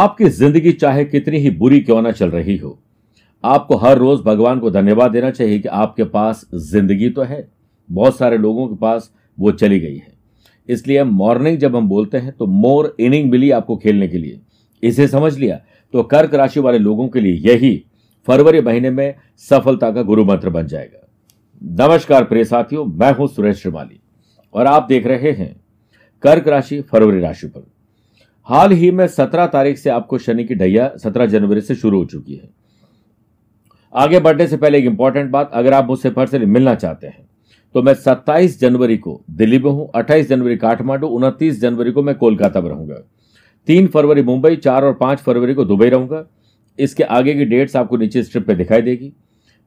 आपकी जिंदगी चाहे कितनी ही बुरी क्यों ना चल रही हो, आपको हर रोज भगवान को धन्यवाद देना चाहिए कि आपके पास जिंदगी तो है। बहुत सारे लोगों के पास वो चली गई है। इसलिए मॉर्निंग जब हम बोलते हैं तो मोर इनिंग मिली आपको खेलने के लिए, इसे समझ लिया तो कर्क राशि वाले लोगों के लिए यही फरवरी महीने में सफलता का गुरु मंत्र बन जाएगा। नमस्कार प्रिय साथियों, मैं हूं सुरेश श्रीमाली और आप देख रहे हैं कर्क राशि फरवरी राशि पर। हाल ही में 17 तारीख से आपको शनि की ढैया 17 जनवरी से शुरू हो चुकी है। आगे बढ़ने से पहले एक इंपॉर्टेंट बात, अगर आप मुझसे पर्सनली मिलना चाहते हैं तो मैं 27 जनवरी को दिल्ली में हूं, 28 जनवरी काठमांडू, 29 जनवरी को मैं कोलकाता में रहूंगा, 3 फरवरी मुंबई, 4 और 5 फरवरी को दुबई रहूंगा। इसके आगे की डेट्स आपको नीचे स्ट्रिप पे दिखाई देगी।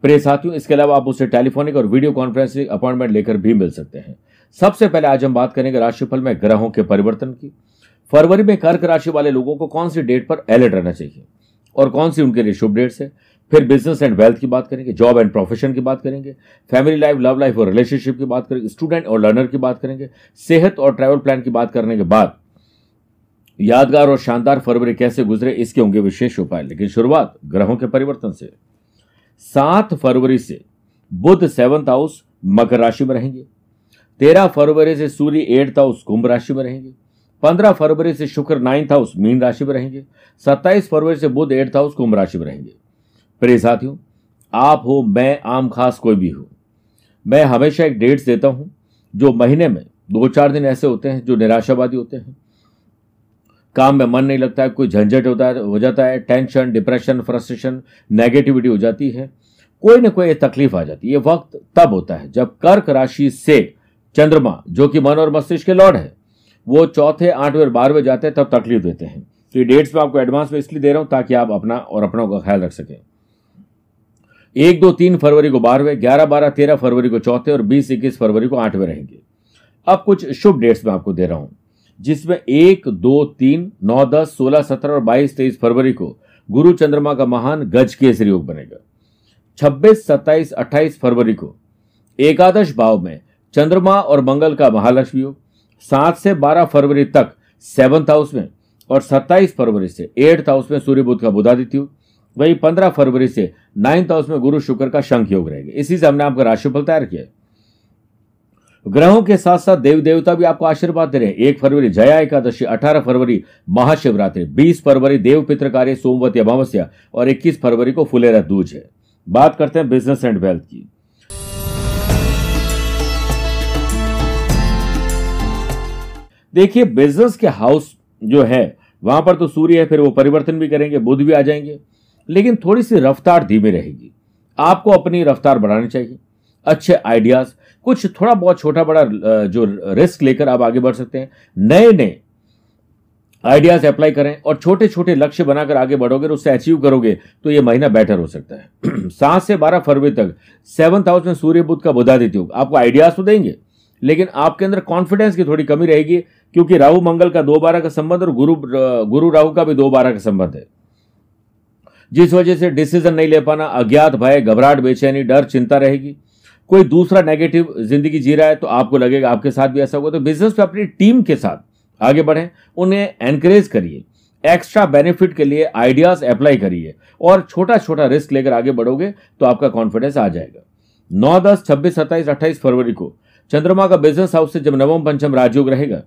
प्रिय साथियों, इसके अलावा आप मुझसे टेलीफोनिक और वीडियो कॉन्फ्रेंसिंग अपॉइंटमेंट लेकर भी मिल सकते हैं। सबसे पहले आज हम बात करेंगे राशिफल में ग्रहों के परिवर्तन की। फरवरी में कर्क राशि वाले लोगों को कौन सी डेट पर अलर्ट रहना चाहिए और कौन सी उनके लिए शुभ डेट्स है। फिर बिजनेस एंड वेल्थ की बात करेंगे, जॉब एंड प्रोफेशन की बात करेंगे, फैमिली लाइफ, लव लाइफ और रिलेशनशिप की बात करेंगे, स्टूडेंट और लर्नर की बात करेंगे, सेहत और ट्रैवल प्लान की बात करने के बाद यादगार और शानदार फरवरी कैसे गुजरे इसके होंगे विशेष उपाय। लेकिन शुरुआत ग्रहों के परिवर्तन से। 7 फरवरी से बुध 7th हाउस मकर राशि में रहेंगे, 13 फरवरी से सूर्य 8th हाउस कुंभ राशि में रहेंगे, 15 फरवरी से शुक्र 9th हाउस मीन राशि में रहेंगे, 27 फरवरी से बुध 8th हाउस कुंभ राशि में रहेंगे। प्रिय साथियों, आप हो, मैं, आम खास कोई भी हो, मैं हमेशा एक डेट्स देता हूं। जो महीने में 2-4 दिन ऐसे होते हैं जो निराशावादी होते हैं, काम में मन नहीं लगता है, कोई झंझट हो जाता है, टेंशन, डिप्रेशन, फ्रस्ट्रेशन, नेगेटिविटी हो जाती है, कोई ना कोई तकलीफ आ जाती है। ये वक्त तब होता है जब कर्क राशि से चंद्रमा, जो कि मन और मस्तिष्क के लॉर्ड है, वो चौथे, आठवें और 12वें जाते हैं, तब तकलीफ देते हैं। तो ये डेट्स में आपको एडवांस में इसलिए दे रहा हूं ताकि आप अपना और अपनों का ख्याल रख सकें। 1, 2, 3 फरवरी को 12वें, 11, 12, 13 फरवरी को चौथे और 20, 21 फरवरी को 8वें रहेंगे। अब कुछ शुभ डेट्स मैं आपको दे रहा हूं, जिसमें 1, 2, 3, 9, 10, 16, 17 और 22, 23 फरवरी को गुरु चंद्रमा का महान गज केसरी योग बनेगा। 26, 27, 28 फरवरी को एकादश भाव में चंद्रमा और मंगल का महालक्ष्मी योग, 7 से 12 फरवरी तक 7th हाउस में और 27 फरवरी से 8th हाउस में सूर्य बुध का बुधादित्य योग, वही 15 फरवरी से 9th हाउस में गुरु शुक्र का शंख योग रहेगा। इसी से हमने आपका राशिफल तैयार किया। ग्रहों के साथ साथ देवी देवता भी आपको आशीर्वाद दे रहे हैं। 1 फरवरी जया एकादशी, 18 फरवरी महाशिवरात्रि, 20 फरवरी देव पितृ कार्य सोमवती अमावस्या और 21 फरवरी को फुलेरा दूज है। बात करते हैं बिजनेस एंड वेल्थ की। देखिए, बिजनेस के हाउस जो है वहां पर तो सूर्य है, फिर वो परिवर्तन भी करेंगे, बुध भी आ जाएंगे, लेकिन थोड़ी सी रफ्तार धीमी रहेगी। आपको अपनी रफ्तार बढ़ानी चाहिए, अच्छे आइडियाज, कुछ थोड़ा बहुत छोटा बड़ा जो रिस्क लेकर आप आगे बढ़ सकते हैं। नए नए आइडियाज अप्लाई करें और छोटे छोटे लक्ष्य बनाकर आगे बढ़ोगे और उससे अचीव करोगे तो ये महीना बेटर हो सकता है। 7 से 12 फरवरी तक 7th हाउस में सूर्य बुध का बुधादित्य योग आपको आइडियाज तो देंगे, लेकिन आपके अंदर कॉन्फिडेंस की थोड़ी कमी रहेगी, क्योंकि राहु मंगल का 2-12 का संबंध और गुरु राहु का भी 2-12 का संबंध है, जिस वजह से डिसीजन नहीं ले पाना, अज्ञात भय, घबराहट, बेचैनी, डर, चिंता रहेगी। कोई दूसरा नेगेटिव जिंदगी जी रहा है तो आपको लगेगा आपके साथ भी ऐसा होगा। तो बिजनेस में अपनी टीम के साथ आगे बढ़ें, उन्हें एनकरेज करिए, एक्स्ट्रा बेनिफिट के लिए आइडियाज अप्लाई करिए और छोटा छोटा रिस्क लेकर आगे बढ़ोगे तो आपका कॉन्फिडेंस आ जाएगा। 9, 10, 26, 27, 28 फरवरी को चंद्रमा का बिजनेस हाउस से जब नवम पंचम राजयोग रहेगा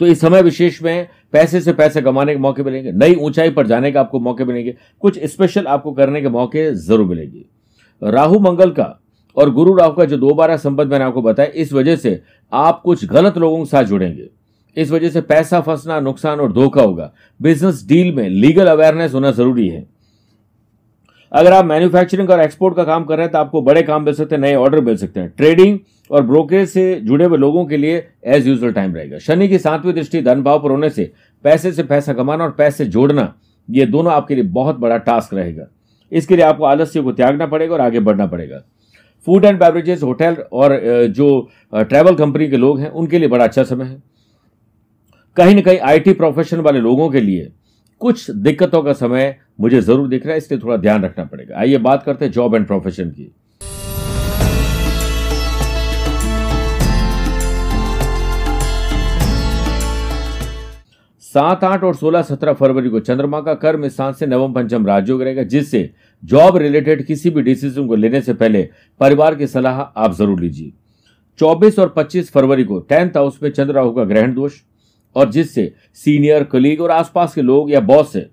तो इस समय विशेष में पैसे से पैसे कमाने के मौके मिलेंगे, नई ऊंचाई पर जाने के आपको मौके मिलेंगे, कुछ स्पेशल आपको करने के मौके जरूर मिलेंगे। राहु मंगल का और गुरु राहु का जो 2-12 संबंध मैंने आपको बताया, इस वजह से आप कुछ गलत लोगों के साथ जुड़ेंगे, इस वजह से पैसा फंसना, नुकसान और धोखा होगा। बिजनेस डील में लीगल अवेयरनेस होना जरूरी है। अगर आप मैन्युफैक्चरिंग और एक्सपोर्ट का काम कर रहे हैं तो आपको बड़े काम मिल सकते हैं, नए ऑर्डर मिल सकते हैं। ट्रेडिंग और ब्रोकरेज से जुड़े हुए लोगों के लिए एज यूजुअल टाइम रहेगा। शनि की 7वीं दृष्टि धन भाव पर होने से पैसा कमाना और पैसे जोड़ना, ये दोनों आपके लिए बहुत बड़ा टास्क रहेगा। इसके लिए आपको आलस्य को त्यागना पड़ेगा और आगे बढ़ना पड़ेगा। फूड एंड बेवरेजेस, होटल और जो ट्रैवल कंपनी के लोग हैं उनके लिए बड़ा अच्छा समय है। कहीं ना कहीं IT प्रोफेशन वाले लोगों के लिए कुछ दिक्कतों का समय मुझे जरूर दिख रहा है, इसलिए थोड़ा ध्यान रखना पड़ेगा। आइए बात करते हैं जॉब एंड प्रोफेशन की। 7, 8 और 16, 17 फरवरी को चंद्रमा का कर्म स्थान से नवम पंचम राजयोग रहेगा, जिससे जॉब रिलेटेड किसी भी डिसीजन को लेने से पहले परिवार की सलाह आप जरूर लीजिए। 24 और 25 फरवरी को 10th हाउस में चंद्र राहु का ग्रहण दोष, और जिससे सीनियर कलीग और आसपास के लोग या बॉस से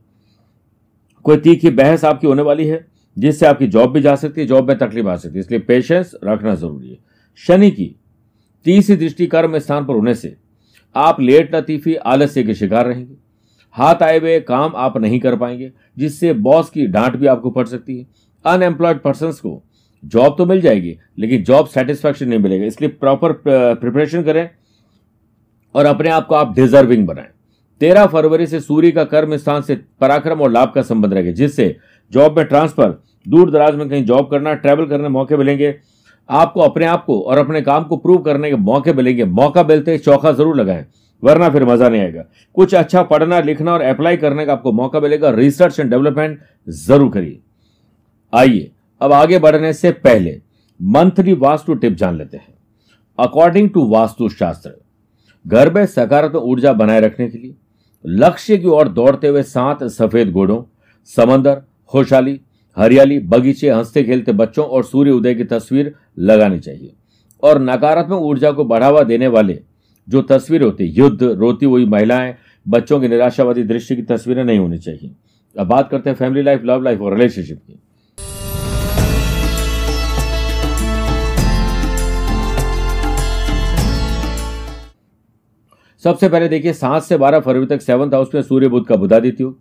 कोई तीखी बहस आपकी होने वाली है, जिससे आपकी जॉब भी जा सकती है, जॉब में तकलीफ आ सकती है, इसलिए पेशेंस रखना जरूरी है। शनि की तीसरी दृष्टि कर्म स्थान पर होने से आप लेट लतीफी आलस्य के शिकार रहेंगे, हाथ आए हुए काम आप नहीं कर पाएंगे, जिससे बॉस की डांट भी आपको पड़ सकती है। अनएम्प्लॉयड पर्संस को जॉब तो मिल जाएगी लेकिन जॉब सेटिस्फैक्शन नहीं मिलेगा, इसलिए प्रॉपर प्रिपरेशन करें और अपने आप को आप डिजर्विंग बनाएं। 13 फरवरी से सूर्य का कर्म स्थान से पराक्रम और लाभ का संबंध रहेगा, जिससे जॉब में ट्रांसफर, दूर दराज में कहीं जॉब करना, ट्रैवल करने मौके मिलेंगे आपको, अपने आप को और अपने काम को प्रूव करने के मौके मिलेंगे। मौका मिलते चौका जरूर लगाएं, वरना फिर मजा नहीं आएगा। कुछ अच्छा पढ़ना, लिखना और अप्लाई करने का आपको मौका मिलेगा। रिसर्च एंड डेवलपमेंट जरूर करिए। आइए अब आगे बढ़ने से पहले मंथली वास्तु टिप जान लेते हैं। अकॉर्डिंग टू वास्तुशास्त्र, घर में सकारात्मक ऊर्जा बनाए रखने के लिए लक्ष्य की ओर दौड़ते हुए 7 सफेद घोड़ों, समंदर, खुशहाली, हरियाली, बगीचे, हंसते खेलते बच्चों और सूर्य उदय की तस्वीर लगानी चाहिए। और नकारात्मक ऊर्जा को बढ़ावा देने वाले जो तस्वीर होती, युद्ध, रोती हुई महिलाएं, बच्चों की निराशावादी दृश्य की तस्वीरें नहीं होनी चाहिए। अब बात करते हैं फैमिली लाइफ, लव लाइफ और रिलेशनशिप की। सबसे पहले देखिए 7 से 12 फरवरी तक 7th हाउस में सूर्य बुध का बुधादित्य योग।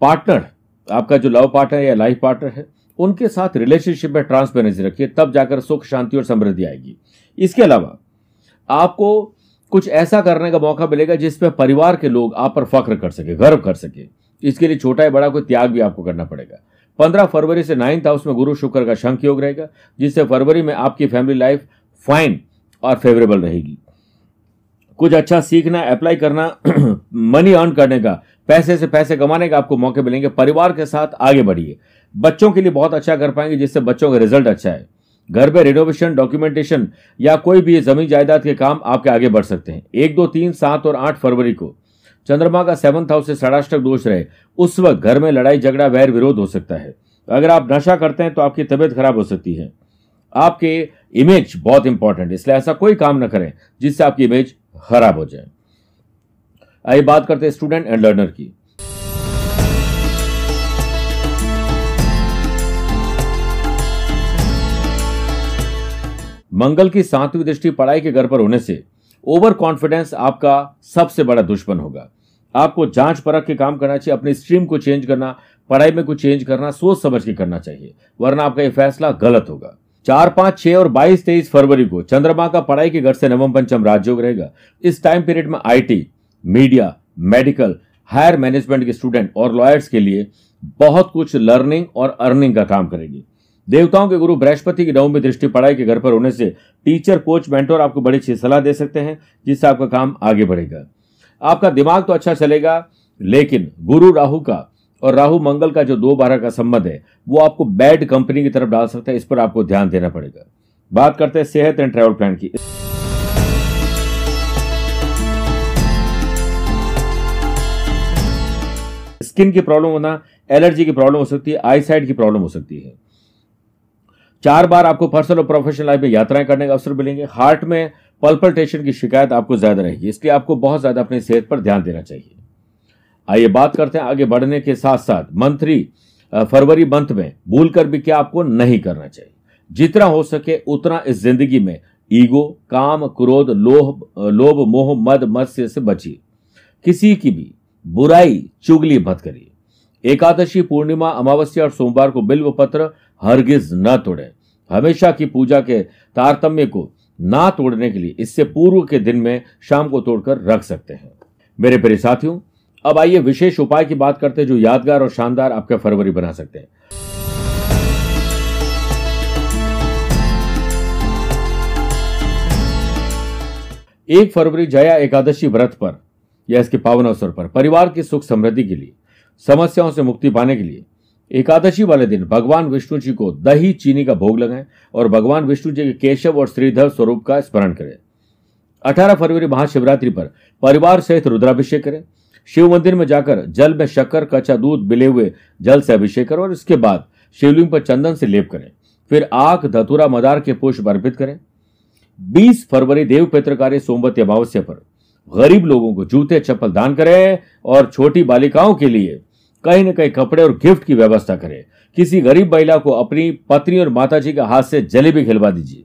पार्टनर, आपका जो लव पार्टनर या लाइफ पार्टनर है, उनके साथ रिलेशनशिप में ट्रांसपेरेंसी रखिए, तब जाकर सुख, शांति और समृद्धि आएगी। इसके अलावा आपको कुछ ऐसा करने का मौका मिलेगा जिसमें परिवार के लोग आप पर फख्र कर सके, गर्व कर सके। इसके लिए छोटा या बड़ा कोई त्याग भी आपको करना पड़ेगा। 15 फरवरी से 9th हाउस में गुरु शुक्र का शंख योग रहेगा, जिससे फरवरी में आपकी फैमिली लाइफ फाइन और फेवरेबल रहेगी। कुछ अच्छा सीखना, अप्लाई करना, मनी अर्न करने का, पैसे से पैसे कमाने का आपको मौके मिलेंगे। परिवार के साथ आगे बढ़िए। बच्चों के लिए बहुत अच्छा कर पाएंगे, जिससे बच्चों का रिजल्ट अच्छा है। घर में रिनोवेशन, डॉक्यूमेंटेशन या कोई भी जमीन जायदाद के काम आपके आगे बढ़ सकते हैं। 1, 2, 3, 7 और 8 फरवरी को चंद्रमा का 7th हाउस से षडाष्टक दोष रहे, उस वक्त घर में लड़ाई झगड़ा, वैर विरोध हो सकता है। अगर आप नशा करते हैं तो आपकी तबीयत खराब हो सकती है। आपके इमेज बहुत इंपॉर्टेंट, इसलिए ऐसा कोई काम न करें जिससे आपकी इमेज खराब हो जाए। आइए बात करते हैं स्टूडेंट एंड लर्नर की। मंगल की 7वीं दृष्टि पढ़ाई के घर पर होने से ओवर कॉन्फिडेंस आपका सबसे बड़ा दुश्मन होगा। आपको जांच परख के काम करना चाहिए, अपनी स्ट्रीम को चेंज करना, पढ़ाई में कुछ चेंज करना, सोच समझ के करना चाहिए, वरना आपका यह फैसला गलत होगा। 4, 5, 6 और 22, 23 फरवरी को चंद्रमा का पढ़ाई के घर से नवम पंचम राजयोग रहेगा। इस टाइम पीरियड में IT, media, medical, higher management के स्टूडेंट और लॉयर्स के लिए बहुत कुछ लर्निंग और अर्निंग का काम करेगी। देवताओं के गुरु बृहस्पति की 9वीं दृष्टि पढ़ाई के घर पर होने से टीचर, कोच, मेंटोर आपको बड़ी अच्छी सलाह दे सकते हैं, जिससे आपका काम आगे बढ़ेगा। आपका दिमाग तो अच्छा चलेगा, लेकिन गुरु राहु का और राहु मंगल का जो 2-12 का संबंध है, वो आपको बैड कंपनी की तरफ डाल सकता है। इस पर आपको ध्यान देना पड़ेगा। बात करते हैं सेहत एंड ट्रैवल प्लान की। 1, स्किन की प्रॉब्लम होना, एलर्जी की प्रॉब्लम हो सकती है, आईसाइट की प्रॉब्लम हो सकती है। 4 बार आपको पर्सनल और प्रोफेशनल लाइफ में यात्राएं करने का अवसर मिलेंगे। हार्ट में पल्पटेशन की शिकायत आपको ज्यादा रहेगी, इसलिए आपको बहुत ज्यादा अपनी सेहत पर ध्यान देना चाहिए। आइए बात करते हैं आगे बढ़ने के साथ साथ मंथली फरवरी मंथ में भूल कर भी क्या आपको नहीं करना चाहिए। जितना हो सके उतना इस जिंदगी में ईगो, काम, क्रोध, लोभ, मोह, मद, मत्स्य से बचिए। किसी की भी बुराई, चुगली मत करिए। एकादशी, पूर्णिमा, अमावस्या और सोमवार को बिल्व पत्र हरगिज न तोड़ें। हमेशा की पूजा के तारतम्य को ना तोड़ने के लिए इससे पूर्व के दिन में शाम को तोड़कर रख सकते हैं। मेरे प्रिय साथियों, अब आइए विशेष उपाय की बात करते हैं जो यादगार और शानदार आपका फरवरी बना सकते हैं। एक फरवरी जया एकादशी व्रत पर या इसके पावन अवसर पर परिवार की सुख समृद्धि के लिए, समस्याओं से मुक्ति पाने के लिए एकादशी वाले दिन भगवान विष्णु जी को दही चीनी का भोग लगाएं और भगवान विष्णु जी के केशव और श्रीधर स्वरूप का स्मरण करें। 18 फरवरी महाशिवरात्रि पर परिवार सहित रुद्राभिषेक करें। शिव मंदिर में जाकर जल में शक्कर, कच्चा दूध मिले हुए जल से अभिषेक करें और इसके बाद शिवलिंग पर चंदन से लेप करें। फिर आक धतूरा मदार के पुष्प अर्पित करें। 20 फरवरी देव पित्र कार्य सोमवती अमावस्या पर गरीब लोगों को जूते चप्पल दान करें और छोटी बालिकाओं के लिए कहीं न कहीं कपड़े और गिफ्ट की व्यवस्था करें। किसी गरीब महिला को अपनी पत्नी और माताजी के हाथ से जलेबी खिलवा दीजिए,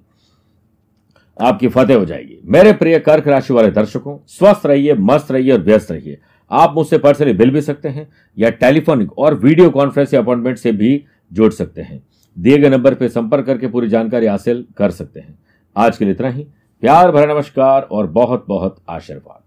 आपकी फतेह हो जाएगी। मेरे प्रिय कर्क राशि वाले दर्शकों, स्वस्थ रहिए, मस्त रहिए और व्यस्त रहिए। आप मुझसे पर्सनली मिल भी सकते हैं या टेलीफोनिक और वीडियो कॉन्फ्रेंस या अपॉइंटमेंट से भी जोड़ सकते हैं। दिए गए नंबर पर संपर्क करके पूरी जानकारी हासिल कर सकते हैं। आज के लिए इतना ही। प्यार भरा नमस्कार और बहुत बहुत आशीर्वाद।